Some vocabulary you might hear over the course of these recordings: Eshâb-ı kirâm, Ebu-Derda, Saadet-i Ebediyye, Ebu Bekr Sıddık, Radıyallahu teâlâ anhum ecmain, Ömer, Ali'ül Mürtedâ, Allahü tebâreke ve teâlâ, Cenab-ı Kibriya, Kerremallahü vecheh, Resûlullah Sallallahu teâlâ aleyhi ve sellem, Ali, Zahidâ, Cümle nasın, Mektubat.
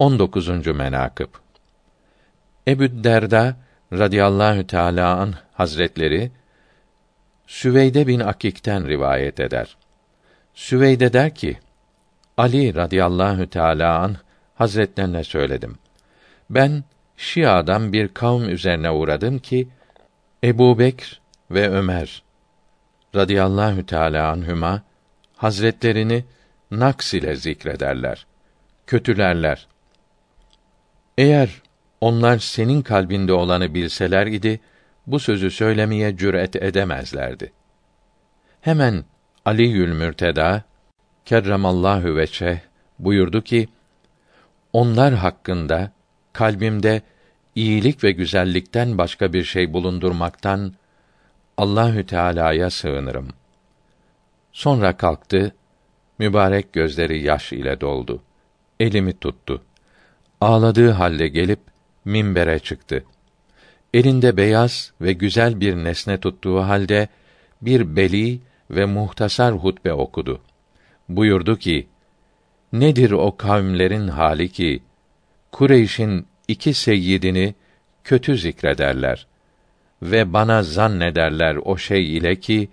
19. menakıb Ebu-Derda Radıyallahu teâlâ an Hazretleri Süveyde bin Akik'ten rivayet eder. Süveyde der ki: Ali Radıyallahu teâlâ an Hazretlerine söyledim. Ben Şia'dan bir kavm üzerine uğradım ki Ebu Bekr ve Ömer Radıyallahu teâlâ anhüma Hazretlerini naks ile zikrederler, kötülerler. Eğer onlar senin kalbinde olanı bilseler idi, bu sözü söylemeye cüret edemezlerdi. Hemen Ali'ül Mürtedâ Kerremallahü vecheh buyurdu ki: Onlar hakkında kalbimde iyilik ve güzellikten başka bir şey bulundurmaktan Allahü Teâlâ'ya sığınırım. Sonra kalktı, mübarek gözleri yaş ile doldu. Elimi tuttu. Ağladığı halde gelip minbere çıktı. Elinde beyaz ve güzel bir nesne tuttuğu halde bir beli ve muhtasar hutbe okudu. Buyurdu ki: Nedir o kavimlerin hali ki Kureyş'in iki seyyidini kötü zikrederler ve bana zannederler o şey ile ki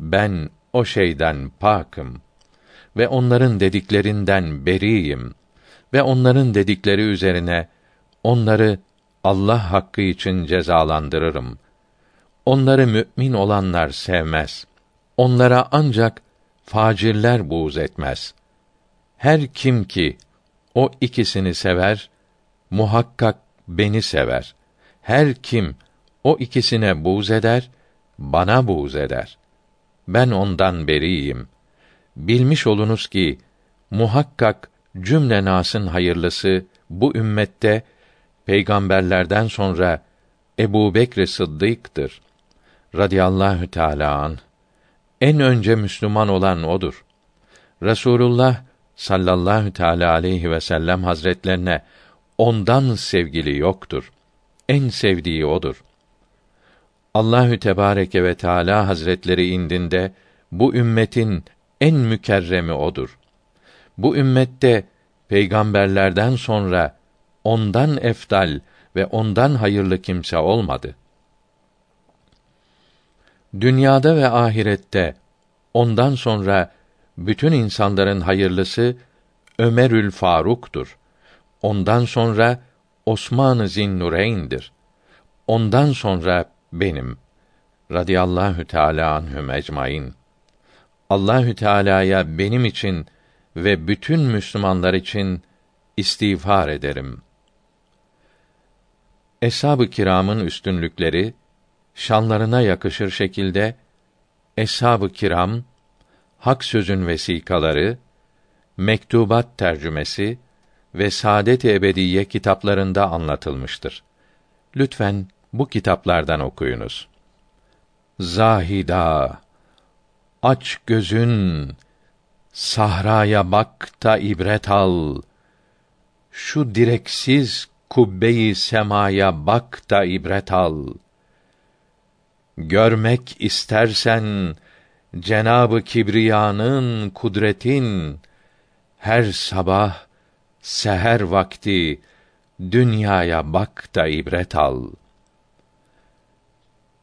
ben o şeyden pakım ve onların dediklerinden beriyim ve onların dedikleri üzerine onları Allah hakkı için cezalandırırım. Onları mümin olanlar sevmez. Onlara ancak facirler buğz etmez. Her kim ki o ikisini sever, muhakkak beni sever. Her kim o ikisine buğz eder, bana buğz eder. Ben ondan beriyim. Bilmiş olunuz ki, muhakkak cümle nasın hayırlısı bu ümmette, peygamberlerden sonra Ebu Bekr Sıddık'tır. Radıyallahu teâlâ an. En önce Müslüman olan odur. Resûlullah Sallallahu teâlâ aleyhi ve sellem Hazretlerine ondan sevgili yoktur. En sevdiği odur. Allahü tebâreke ve teâlâ Hazretleri indinde bu ümmetin en mükerremi odur. Bu ümmette peygamberlerden sonra ondan efdal ve ondan hayırlı kimse olmadı. Dünyada ve ahirette ondan sonra bütün insanların hayırlısı Ömerül Faruk'tur. Ondan sonra Osman-ı Zinnureyn'dir. Ondan sonra benim. Radıyallahu teâlâ anhum ecmain. Allahü Teâlâ'ya benim için ve bütün Müslümanlar için istiğfar ederim. Eshâb-ı kirâmın üstünlükleri şanlarına yakışır şekilde Eshâb-ı kirâm, Hak Sözün Vesikaları, Mektubat tercümesi ve Saadet-i Ebediyye kitaplarında anlatılmıştır. Lütfen bu kitaplardan okuyunuz. Zahidâ, aç gözün, sahraya bak da ibret al. Şu direksiz kubbe-i semaya bak da ibret al. Görmek istersen Cenab-ı Kibriya'nın kudretin, her sabah seher vakti dünyaya bak da ibret al.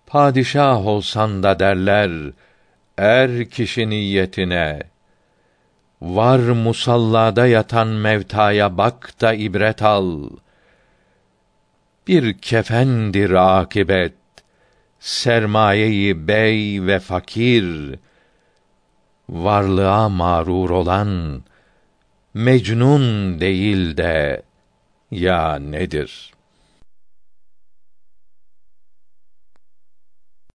Padişah olsan da derler er kişi niyetine, var musallada yatan mevtaya bak da ibret al. Bir kefendir akibet, sermayeyi bey ve fakir, varlığa mağrur olan, mecnun değil de, ya nedir?